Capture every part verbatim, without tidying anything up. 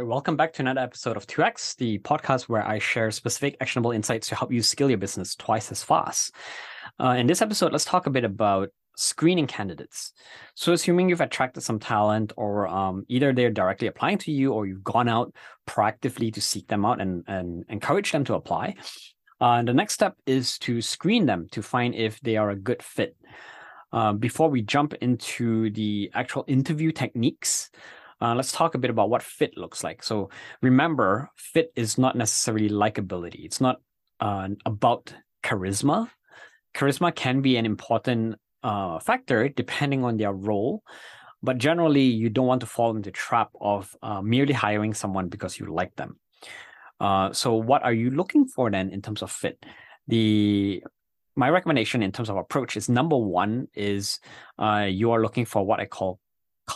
right, welcome back to another episode of two X, the podcast where I share specific actionable insights to help you scale your business twice as fast. Uh, in this episode, let's talk a bit about screening candidates. So assuming you've attracted some talent or um, either they're directly applying to you or you've gone out proactively to seek them out and, and encourage them to apply, uh, the next step is to screen them to find if they are a good fit. Uh, before we jump into the actual interview techniques, Uh, let's talk a bit about what fit looks like. So remember, fit is not necessarily likability. It's not uh, about charisma. Charisma can be an important uh, factor depending on their role, but generally you don't want to fall into the trap of uh, merely hiring someone because you like them. Uh, so what are you looking for then in terms of fit? The my recommendation in terms of approach is number one is uh, you are looking for what I call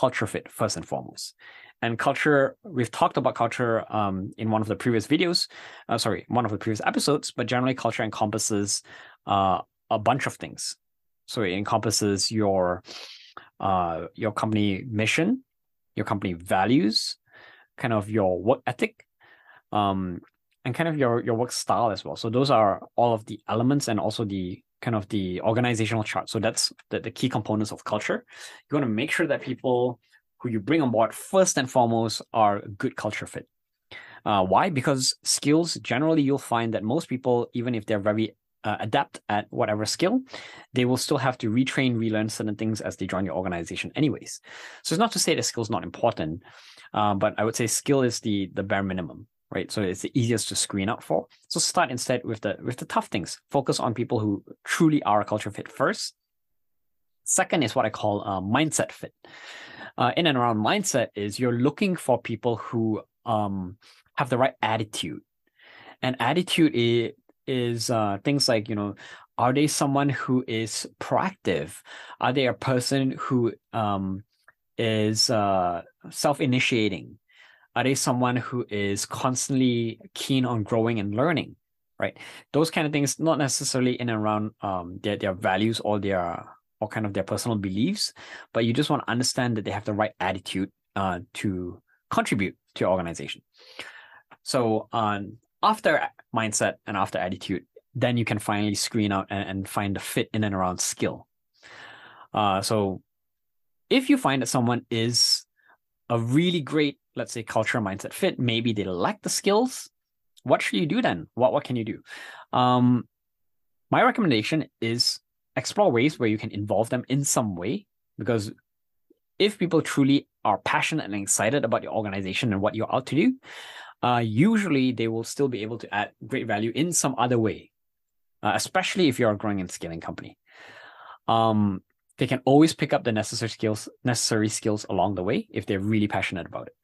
culture fit first and foremost. And culture, we've talked about culture um, in one of the previous videos, uh, sorry, one of the previous episodes, but generally culture encompasses uh, a bunch of things. So it encompasses your, uh, your company mission, your company values, kind of your work ethic, um, and kind of your, your work style as well. So those are all of the elements and also the kind of the organizational chart. So that's the, the key components of culture. You want to make sure that people who you bring on board first and foremost are a good culture fit. Uh, why? Because skills, generally you'll find that most people, even if they're very uh, adept at whatever skill, they will still have to retrain, relearn certain things as they join your organization anyways. So it's not to say that skill is not important, uh, but I would say skill is the, the bare minimum. Right, so it's the easiest to screen out for. So start instead with the with the tough things. Focus on people who truly are a culture fit first. Second is what I call a mindset fit. Uh, in and around mindset is you're looking for people who um, have the right attitude. And attitude is, is uh, things like, you know, are they someone who is proactive? Are they a person who um, is uh, self-initiating? Are they someone who is constantly keen on growing and learning, right? Those kind of things, not necessarily in and around um, their, their values or their or kind of their personal beliefs, but you just want to understand that they have the right attitude uh, to contribute to your organization. So um, after mindset and after attitude, then you can finally screen out and, and find the fit in and around skill. Uh, so if you find that someone is a really great, let's say, culture mindset fit, maybe they lack the skills, what should you do then? What what can you do? Um, my recommendation is explore ways where you can involve them in some way, because if people truly are passionate and excited about your organization and what you're out to do, uh, usually they will still be able to add great value in some other way, uh, especially if you're a growing and scaling company. Um, they can always pick up the necessary skills, necessary skills along the way if they're really passionate about it.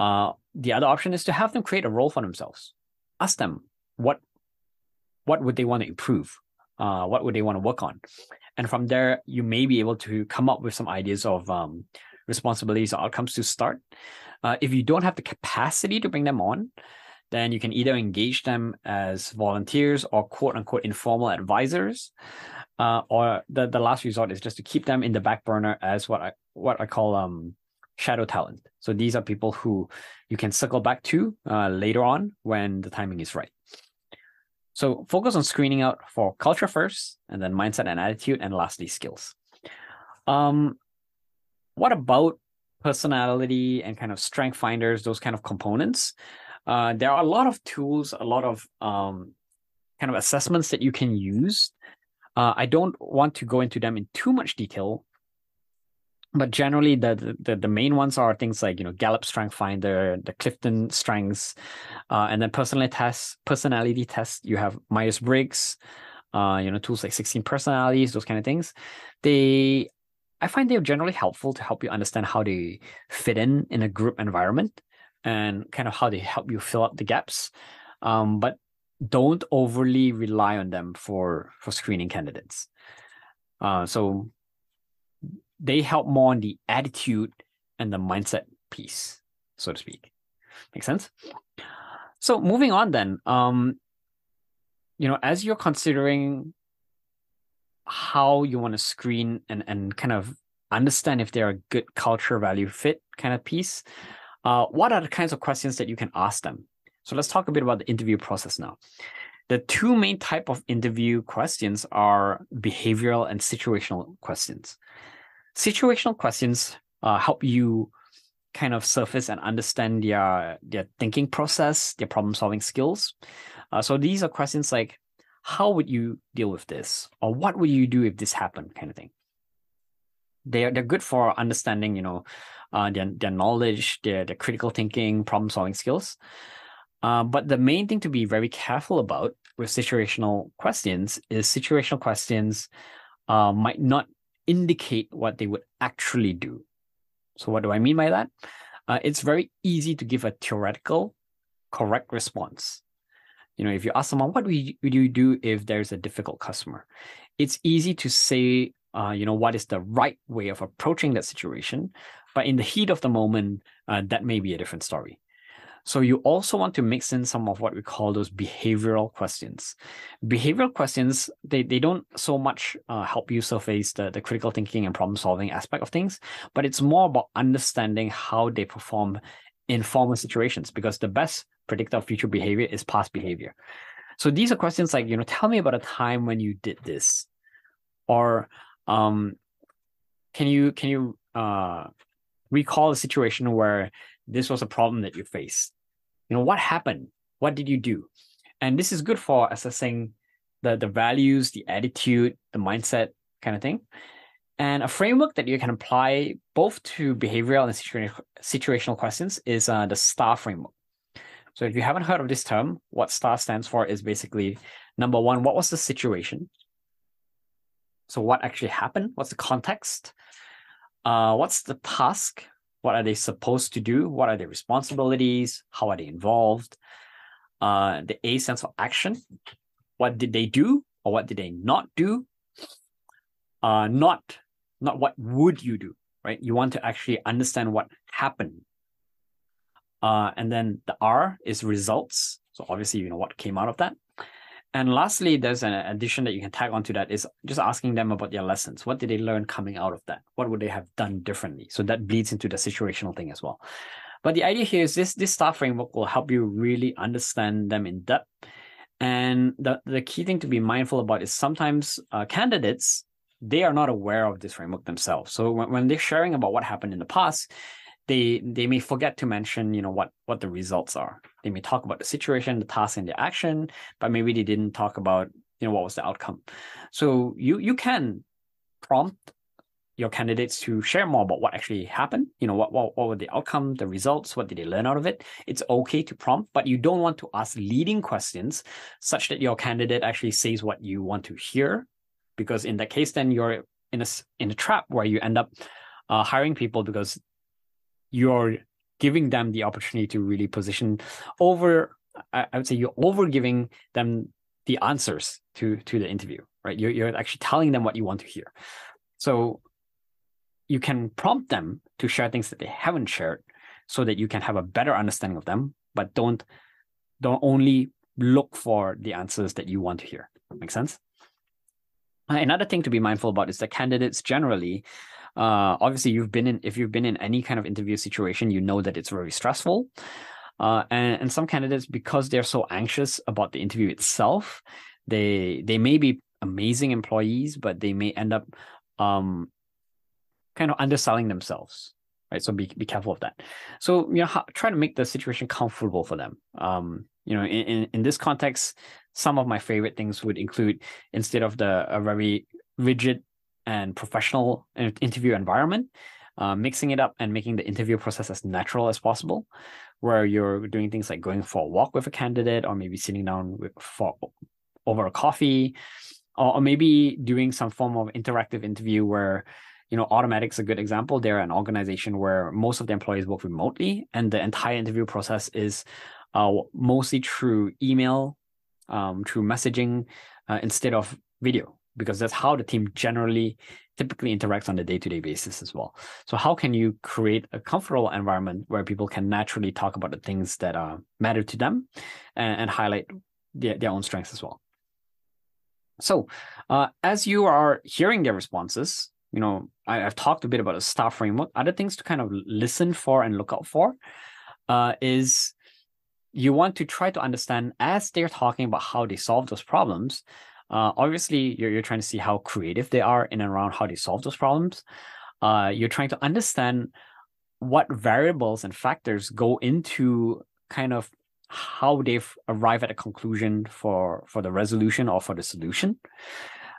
Uh, the other option is to have them create a role for themselves. Ask them what what would they want to improve? Uh, what would they want to work on? And from there, you may be able to come up with some ideas of um, responsibilities or outcomes to start. Uh, if you don't have the capacity to bring them on, then you can either engage them as volunteers or quote unquote informal advisors. Uh, or the, the last resort is just to keep them in the back burner as what I what I call um, shadow talent. So these are people who you can circle back to uh, later on when the timing is right. So focus on screening out for culture first, and then mindset and attitude, and lastly, skills. Um, what about personality and kind of strength finders, those kind of components? Uh, there are a lot of tools, a lot of um, kind of assessments that you can use. Uh, I don't want to go into them in too much detail, but generally the, the, the main ones are things like, you know, Gallup Strength Finder, the Clifton Strengths, uh, and then personality tests, personality tests. You have Myers-Briggs, uh, you know, tools like sixteen personalities, those kind of things. They, I find they're generally helpful to help you understand how they fit in in a group environment and kind of how they help you fill up the gaps. Um, but don't overly rely on them for, for screening candidates. Uh, so... they help more on the attitude and the mindset piece, so to speak. Make sense? So moving on then, um, you know, as you're considering how you want to screen and, and kind of understand if they're a good culture value fit kind of piece, Uh, what are the kinds of questions that you can ask them? So let's talk a bit about the interview process now. The two main type of interview questions are behavioral and situational questions. Situational questions uh, help you kind of surface and understand their, their thinking process, their problem-solving skills. Uh, so these are questions like, how would you deal with this? Or what would you do if this happened, kind of thing. They're, they're good for understanding, you know, uh, their, their knowledge, their, their critical thinking, problem-solving skills. Uh, but the main thing to be very careful about with situational questions is situational questions uh, might not indicate what they would actually do. So what do I mean by that? Uh, it's very easy to give a theoretical, correct response. You know, if you ask someone, what would you do if there's a difficult customer? It's easy to say, uh, you know, what is the right way of approaching that situation. But in the heat of the moment, uh, that may be a different story. So you also want to mix in some of what we call those behavioral questions. Behavioral questions, they, they don't so much uh, help you surface the, the critical thinking and problem-solving aspect of things, but it's more about understanding how they perform in formal situations, because the best predictor of future behavior is past behavior. So these are questions like, you know, tell me about a time when you did this, or um, can you, can you uh, recall a situation where this was a problem that you faced. You know, what happened? What did you do? And this is good for assessing the, the values, the attitude, the mindset kind of thing. And a framework that you can apply both to behavioral and situa- situational questions is uh, the STAR framework. So if you haven't heard of this term, what STAR stands for is basically, number one, what was the situation? So what actually happened? What's the context? Uh, what's the task? What are they supposed to do? What are their responsibilities? How are they involved? Uh, the A stands for action. What did they do or what did they not do? Uh, not, not what would you do, right? You want to actually understand what happened. Uh, and then the R is results. So obviously, you know, what came out of that. And lastly, there's an addition that you can tag onto that is just asking them about their lessons. What did they learn coming out of that? What would they have done differently? So that bleeds into the situational thing as well. But the idea here is this, this STAR framework will help you really understand them in depth. And the, the key thing to be mindful about is sometimes uh, candidates, they are not aware of this framework themselves. So when, when they're sharing about what happened in the past, They, they may forget to mention, you know, what, what the results are. They may talk about the situation, the task, and the action, but maybe they didn't talk about, you know, what was the outcome. So you, you can prompt your candidates to share more about what actually happened. You know, what, what, what were the outcome, the results, what did they learn out of it? It's okay to prompt, but you don't want to ask leading questions such that your candidate actually says what you want to hear, because in that case, then you're in a, in a trap where you end up uh, hiring people because you're giving them the opportunity to really position over, I would say you're over giving them the answers to, to the interview, right? You're, you're actually telling them what you want to hear. So you can prompt them to share things that they haven't shared so that you can have a better understanding of them, but don't, don't only look for the answers that you want to hear. Make sense? Another thing to be mindful about is that candidates generally, uh, obviously you've been in, if you've been in any kind of interview situation, you know that it's very stressful. Uh, and, and some candidates, because they're so anxious about the interview itself, they, they may be amazing employees, but they may end up um, kind of underselling themselves, right? So be, be careful of that. So, you know, how, try to make the situation comfortable for them. Um, you know, in, in, in this context, some of my favorite things would include, instead of the a very rigid and professional interview environment, uh, mixing it up and making the interview process as natural as possible, where you're doing things like going for a walk with a candidate, or maybe sitting down with, for, over a coffee, or, or maybe doing some form of interactive interview where, you know, Automatic's a good example. They're an organization where most of the employees work remotely, and the entire interview process is uh, mostly through email, Um, through messaging uh, instead of video, because that's how the team generally typically interacts on a day-to-day basis as well. So how can you create a comfortable environment where people can naturally talk about the things that uh, matter to them and, and highlight their, their own strengths as well? So uh, as you are hearing their responses, you know, I, I've talked a bit about a STAR framework. Other things to kind of listen for and look out for uh, is you want to try to understand as they're talking about how they solve those problems. Uh, obviously, you're, you're trying to see how creative they are in and around how they solve those problems. Uh, you're trying to understand what variables and factors go into kind of how they've arrived at a conclusion for, for the resolution or for the solution.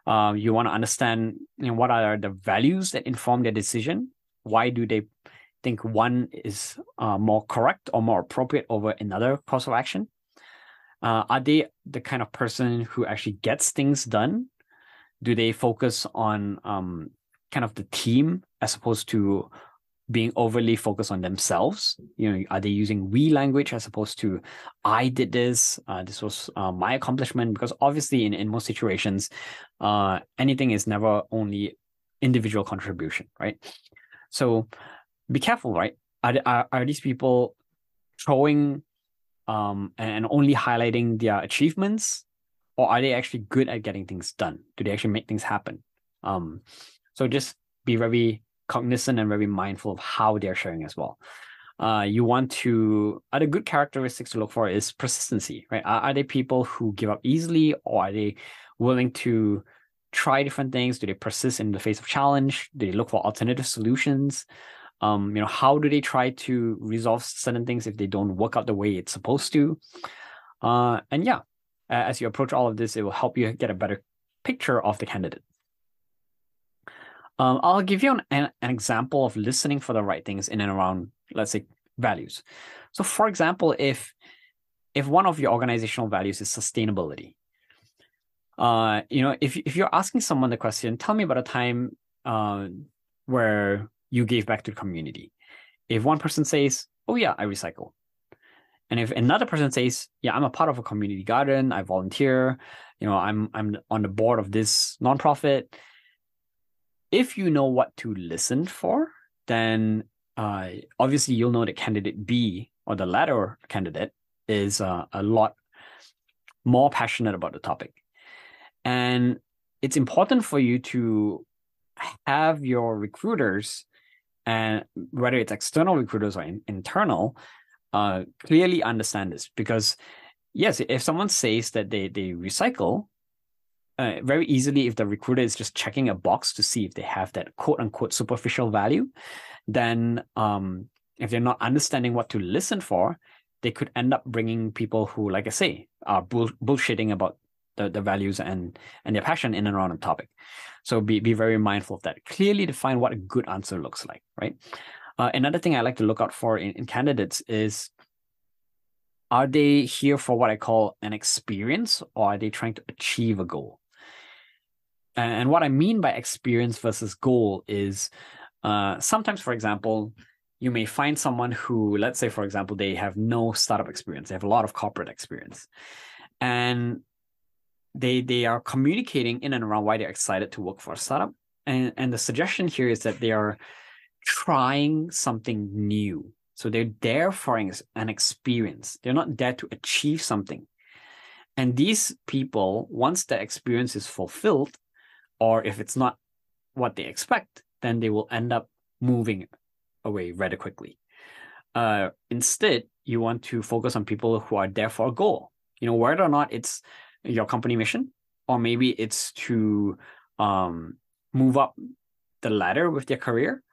Uh, you want to understand, you know, what are the values that inform their decision? Why do they think one is uh, more correct or more appropriate over another course of action? Uh, are they the kind of person who actually gets things done? Do they focus on um, kind of the team as opposed to being overly focused on themselves? You know, are they using we language as opposed to I did this, uh, this was uh, my accomplishment? Because obviously in, in most situations, uh, anything is never only individual contribution, right? So be careful, right? Are, are, are these people throwing um, and only highlighting their achievements, or are they actually good at getting things done? Do they actually make things happen? Um, so just be very cognizant and very mindful of how they're sharing as well. Uh, you want to, other good characteristics to look for is persistency, right? Are, are they people who give up easily, or are they willing to try different things? Do they persist in the face of challenge? Do they look for alternative solutions? Um, you know, how do they try to resolve certain things if they don't work out the way it's supposed to? Uh, and yeah, as you approach all of this, it will help you get a better picture of the candidate. Um, I'll give you an, an, an example of listening for the right things in and around, let's say, values. So for example, if if one of your organizational values is sustainability, uh, you know, if, if you're asking someone the question, tell me about a time uh, where you gave back to the community. If one person says, oh yeah, I recycle. And if another person says, yeah, I'm a part of a community garden, I volunteer, you know, I'm I'm on the board of this nonprofit. If you know what to listen for, then uh, obviously you'll know that candidate B, or the latter candidate, is uh, a lot more passionate about the topic. And it's important for you to have your recruiters, and whether it's external recruiters or in, internal, uh, clearly understand this. Because yes, if someone says that they, they recycle, Uh, very easily, if the recruiter is just checking a box to see if they have that quote-unquote superficial value, then um, if they're not understanding what to listen for, they could end up bringing people who, like I say, are bull bullshitting about the, the values and, and their passion in and around a topic. So be, be very mindful of that. Clearly define what a good answer looks like, right? Uh, another thing I like to look out for in, in candidates is, are they here for what I call an experience, or are they trying to achieve a goal? And what I mean by experience versus goal is uh, sometimes, for example, you may find someone who, let's say, for example, they have no startup experience. They have a lot of corporate experience. And they they are communicating in and around why they're excited to work for a startup. And, and the suggestion here is that they are trying something new. So they're there for an experience. They're not there to achieve something. And these people, once their experience is fulfilled, or if it's not what they expect, then they will end up moving away rather quickly. Uh, instead, you want to focus on people who are there for a goal. You know, whether or not it's your company mission, or maybe it's to um, move up the ladder with their career,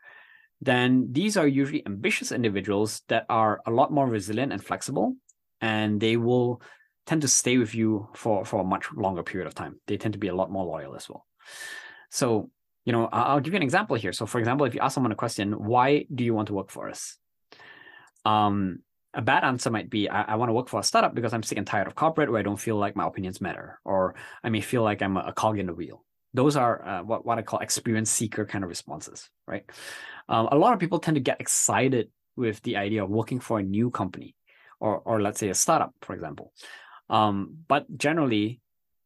then these are usually ambitious individuals that are a lot more resilient and flexible, and they will tend to stay with you for, for a much longer period of time. They tend to be a lot more loyal as well. So, you know, I'll give you an example here. So, for example, if you ask someone a question, why do you want to work for us? Um, a bad answer might be, I, I want to work for a startup because I'm sick and tired of corporate where I don't feel like my opinions matter, or I may feel like I'm a, a cog in the wheel. Those are uh, what, what I call experience seeker kind of responses, right? Um, a lot of people tend to get excited with the idea of working for a new company, or, or let's say a startup, for example. Um, but generally,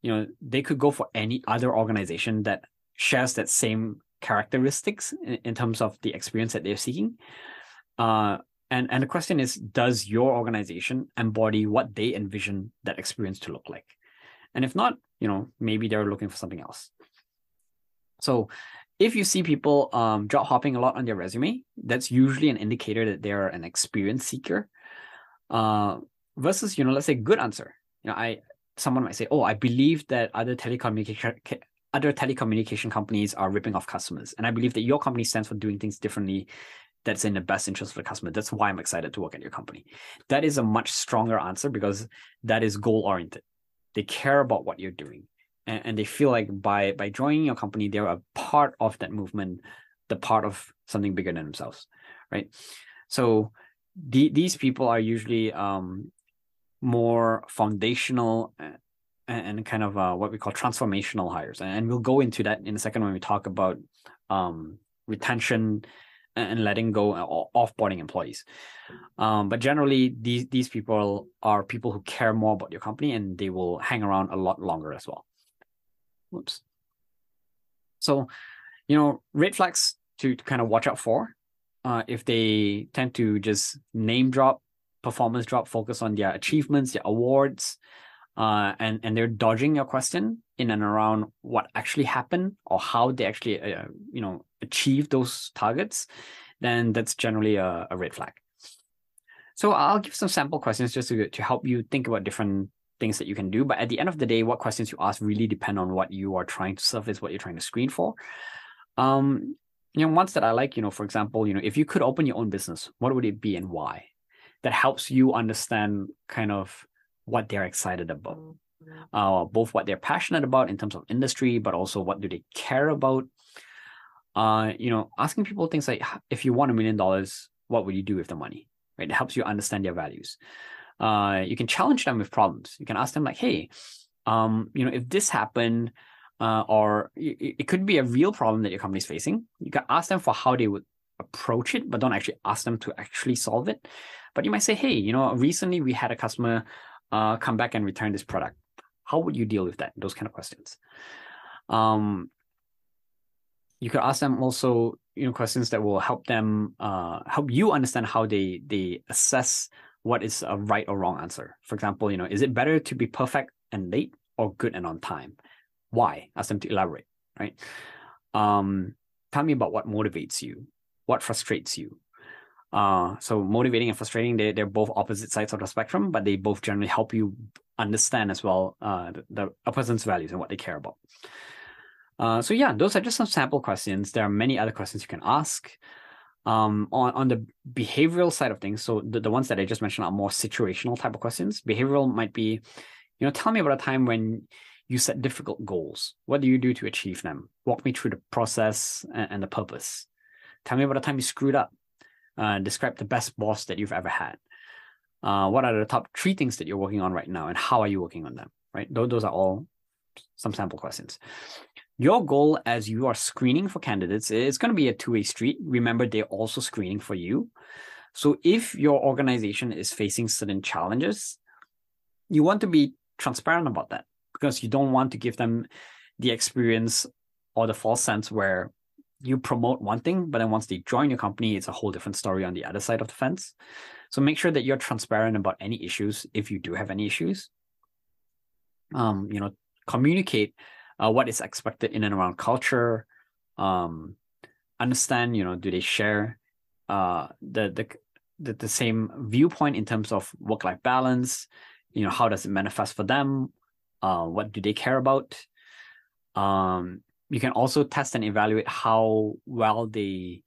you know, they could go for any other organization that shares that same characteristics in, in terms of the experience that they're seeking. Uh, and, and the question is, does your organization embody what they envision that experience to look like? And if not, you know, maybe they're looking for something else. So if you see people um, job hopping a lot on their resume, that's usually an indicator that they're an experience seeker. Uh, versus, you know, let's say good answer. You know, I someone might say, oh, I believe that other telecommunication other telecommunication companies are ripping off customers, and I believe that your company stands for doing things differently that's in the best interest of the customer. That's why I'm excited to work at your company. That is a much stronger answer because that is goal-oriented. They care about what you're doing. And, and they feel like by, by joining your company, they're a part of that movement, the part of something bigger than themselves, right? So the, these people are usually um, more foundational and, and kind of uh, what we call transformational hires. And, and we'll go into that in a second when we talk about um, retention and letting go or offboarding employees. Um, but generally, these, these people are people who care more about your company, and they will hang around a lot longer as well. Whoops. So, you know, red flags to, to kind of watch out for. Uh, if they tend to just name drop, performance drop, focus on their achievements, their awards, uh, and, and they're dodging your question in and around what actually happened or how they actually, uh, you know, achieve those targets, then that's generally a, a red flag. So I'll give some sample questions just to, to help you think about different things that you can do. But at the end of the day, what questions you ask really depend on what you are trying to surface, what you're trying to screen for. Um, you know, ones that I like, you know, for example, you know, if you could open your own business, what would it be and why? That helps you understand kind of what they're excited about, uh, both what they're passionate about in terms of industry, but also what do they care about. Uh, you know, asking people things like, if you won a million dollars, what would you do with the money? Right? It helps you understand their values. Uh, you can challenge them with problems. You can ask them like, hey, um, you know, if this happened, uh, or it, it could be a real problem that your company is facing. You can ask them for how they would approach it, but don't actually ask them to actually solve it. But you might say, hey, you know, recently we had a customer uh, come back and return this product. How would you deal with that? Those kind of questions. Um, You could ask them also, you know, questions that will help them, uh, help you understand how they they assess what is a right or wrong answer. For example, you know, is it better to be perfect and late or good and on time? Why? Ask them to elaborate, right? Um, tell me about what motivates you, what frustrates you. Uh, so motivating and frustrating, they, they're both opposite sides of the spectrum, but they both generally help you understand as well uh, the, the, a person's values and what they care about. Uh, so yeah, those are just some sample questions. There are many other questions you can ask. Um, on, on the behavioral side of things, so the, the ones that I just mentioned are more situational type of questions. Behavioral might be, you know, tell me about a time when you set difficult goals. What do you do to achieve them? Walk me through the process and, and the purpose. Tell me about a time you screwed up. Uh, describe the best boss that you've ever had. Uh, what are the top three things that you're working on right now, and how are you working on them, right? Those, those are all some sample questions. Your goal as you are screening for candidates is going to be a two-way street. Remember, they're also screening for you. So if your organization is facing certain challenges, you want to be transparent about that, because you don't want to give them the experience or the false sense where you promote one thing, but then once they join your company, it's a whole different story on the other side of the fence. So make sure that you're transparent about any issues if you do have any issues. Um, you know, communicate Uh, what is expected in and around culture. Um, understand, you know, do they share uh, the, the the the same viewpoint in terms of work-life balance? You know, how does it manifest for them? Uh, what do they care about? Um, you can also test and evaluate how well they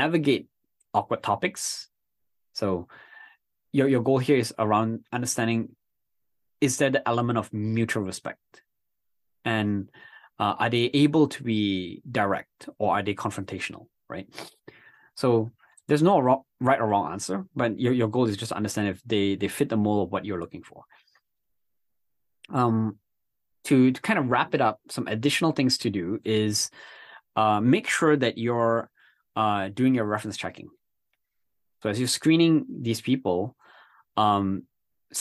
navigate awkward topics. So your, your goal here is around understanding, is there the element of mutual respect? And uh, are they able to be direct, or are they confrontational, right? So there's no wrong, right or wrong answer, but your, your goal is just to understand if they, they fit the mold of what you're looking for. Um, to, to kind of wrap it up, some additional things to do is uh, make sure that you're uh, doing your reference checking. So as you're screening these people, um,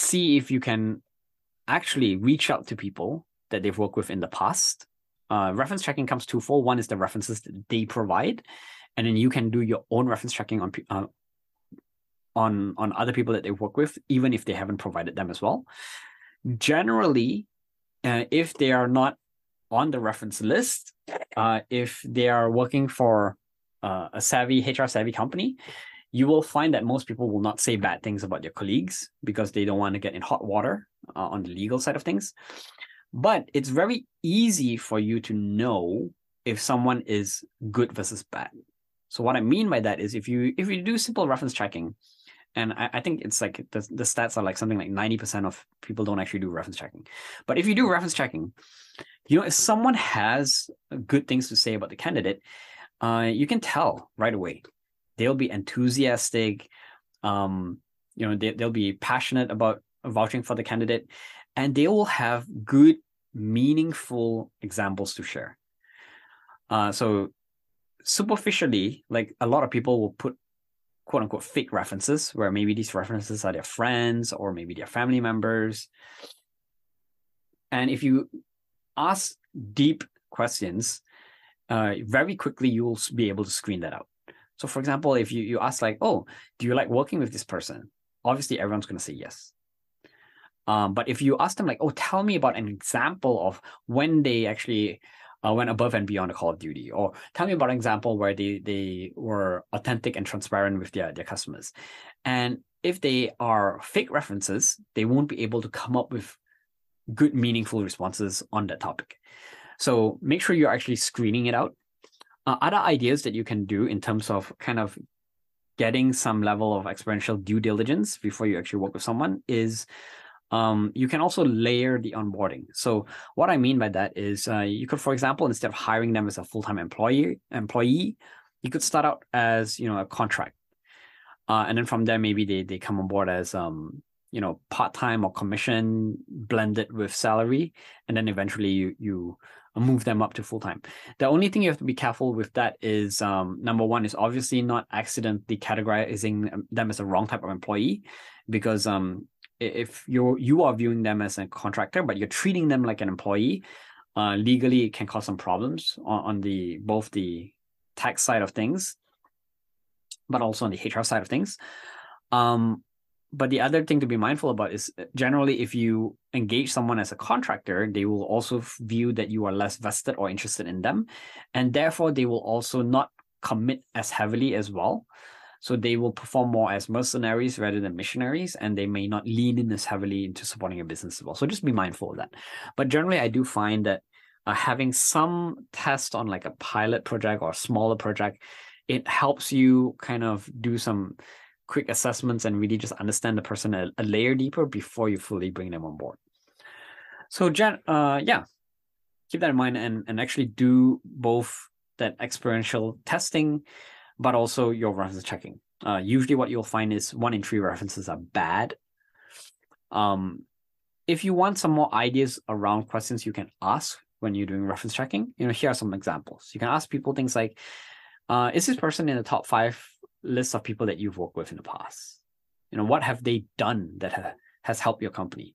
see if you can actually reach out to people that they've worked with in the past. Uh, reference checking comes twofold. One is the references that they provide, and then you can do your own reference checking on uh, on on other people that they work with, even if they haven't provided them as well. Generally, uh, if they are not on the reference list uh, if they are working for uh, a savvy, H R savvy company. You will find that most people will not say bad things about their colleagues because they don't want to get in hot water uh, on the legal side of things. But it's very easy for you to know if someone is good versus bad. So what I mean by that is if you if you do simple reference checking, and I, I think it's like the, the stats are like something like ninety percent of people don't actually do reference checking. But if you do reference checking, you know, if someone has good things to say about the candidate, uh, you can tell right away. They'll be enthusiastic, um, you know, they, they'll be passionate about vouching for the candidate, and they will have good, meaningful examples to share. Uh, so superficially, like a lot of people will put quote unquote fake references where maybe these references are their friends or maybe their family members. And if you ask deep questions, uh, very quickly, you will be able to screen that out. So for example, if you, you ask like, oh, do you like working with this person? Obviously, everyone's going to say yes. Um, but if you ask them like, oh, tell me about an example of when they actually uh, went above and beyond the call of duty, or tell me about an example where they, they were authentic and transparent with their, their customers. And if they are fake references, they won't be able to come up with good, meaningful responses on that topic. So make sure you're actually screening it out. Uh, other ideas that you can do in terms of kind of getting some level of experiential due diligence before you actually work with someone is um, you can also layer the onboarding. So what I mean by that is uh, you could, for example, instead of hiring them as a full-time employee, employee, you could start out as, you know, a contract. Uh, and then from there, maybe they, they come on board as, um, you know, part-time or commission blended with salary. And then eventually you, you move them up to full-time. The only thing you have to be careful with that is, um, number one, is obviously not accidentally categorizing them as the wrong type of employee, because um, if you're, you are viewing them as a contractor, but you're treating them like an employee, uh, legally it can cause some problems on, on the both the tax side of things, but also on the H R side of things. Um, But the other thing to be mindful about is generally if you engage someone as a contractor, they will also view that you are less vested or interested in them. And therefore, they will also not commit as heavily as well. So they will perform more as mercenaries rather than missionaries, and they may not lean in as heavily into supporting your business as well. So just be mindful of that. But generally, I do find that uh, having some test on like a pilot project or a smaller project, it helps you kind of do some quick assessments and really just understand the person a, a layer deeper before you fully bring them on board. So Jen, uh, yeah, keep that in mind and, and actually do both that experiential testing, but also your reference checking. Uh, usually what you'll find is one in three references are bad. Um, if you want some more ideas around questions you can ask when you're doing reference checking, you know, here are some examples. You can ask people things like, uh, is this person in the top five lists of people that you've worked with in the past? You know, what have they done that ha has helped your company?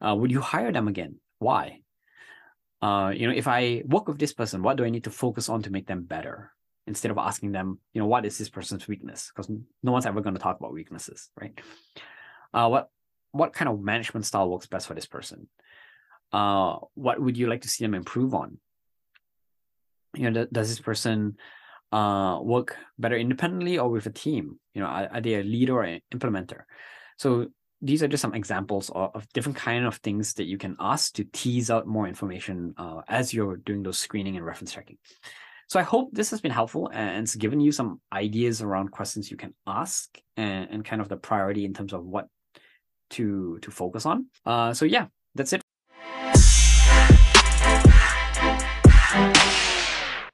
Uh, would you hire them again? Why? Uh, you know, if I work with this person, what do I need to focus on to make them better? Instead of asking them, you know, what is this person's weakness? Because no one's ever going to talk about weaknesses, right? Uh, what what kind of management style works best for this person? Uh, what would you like to see them improve on? You know, th does this person Uh, work better independently or with a team? You know, are, are they a leader or an implementer? So these are just some examples of, of different kind of things that you can ask to tease out more information uh, as you're doing those screening and reference checking. So I hope this has been helpful and it's given you some ideas around questions you can ask and, and kind of the priority in terms of what to, to focus on. Uh, so yeah, that's it.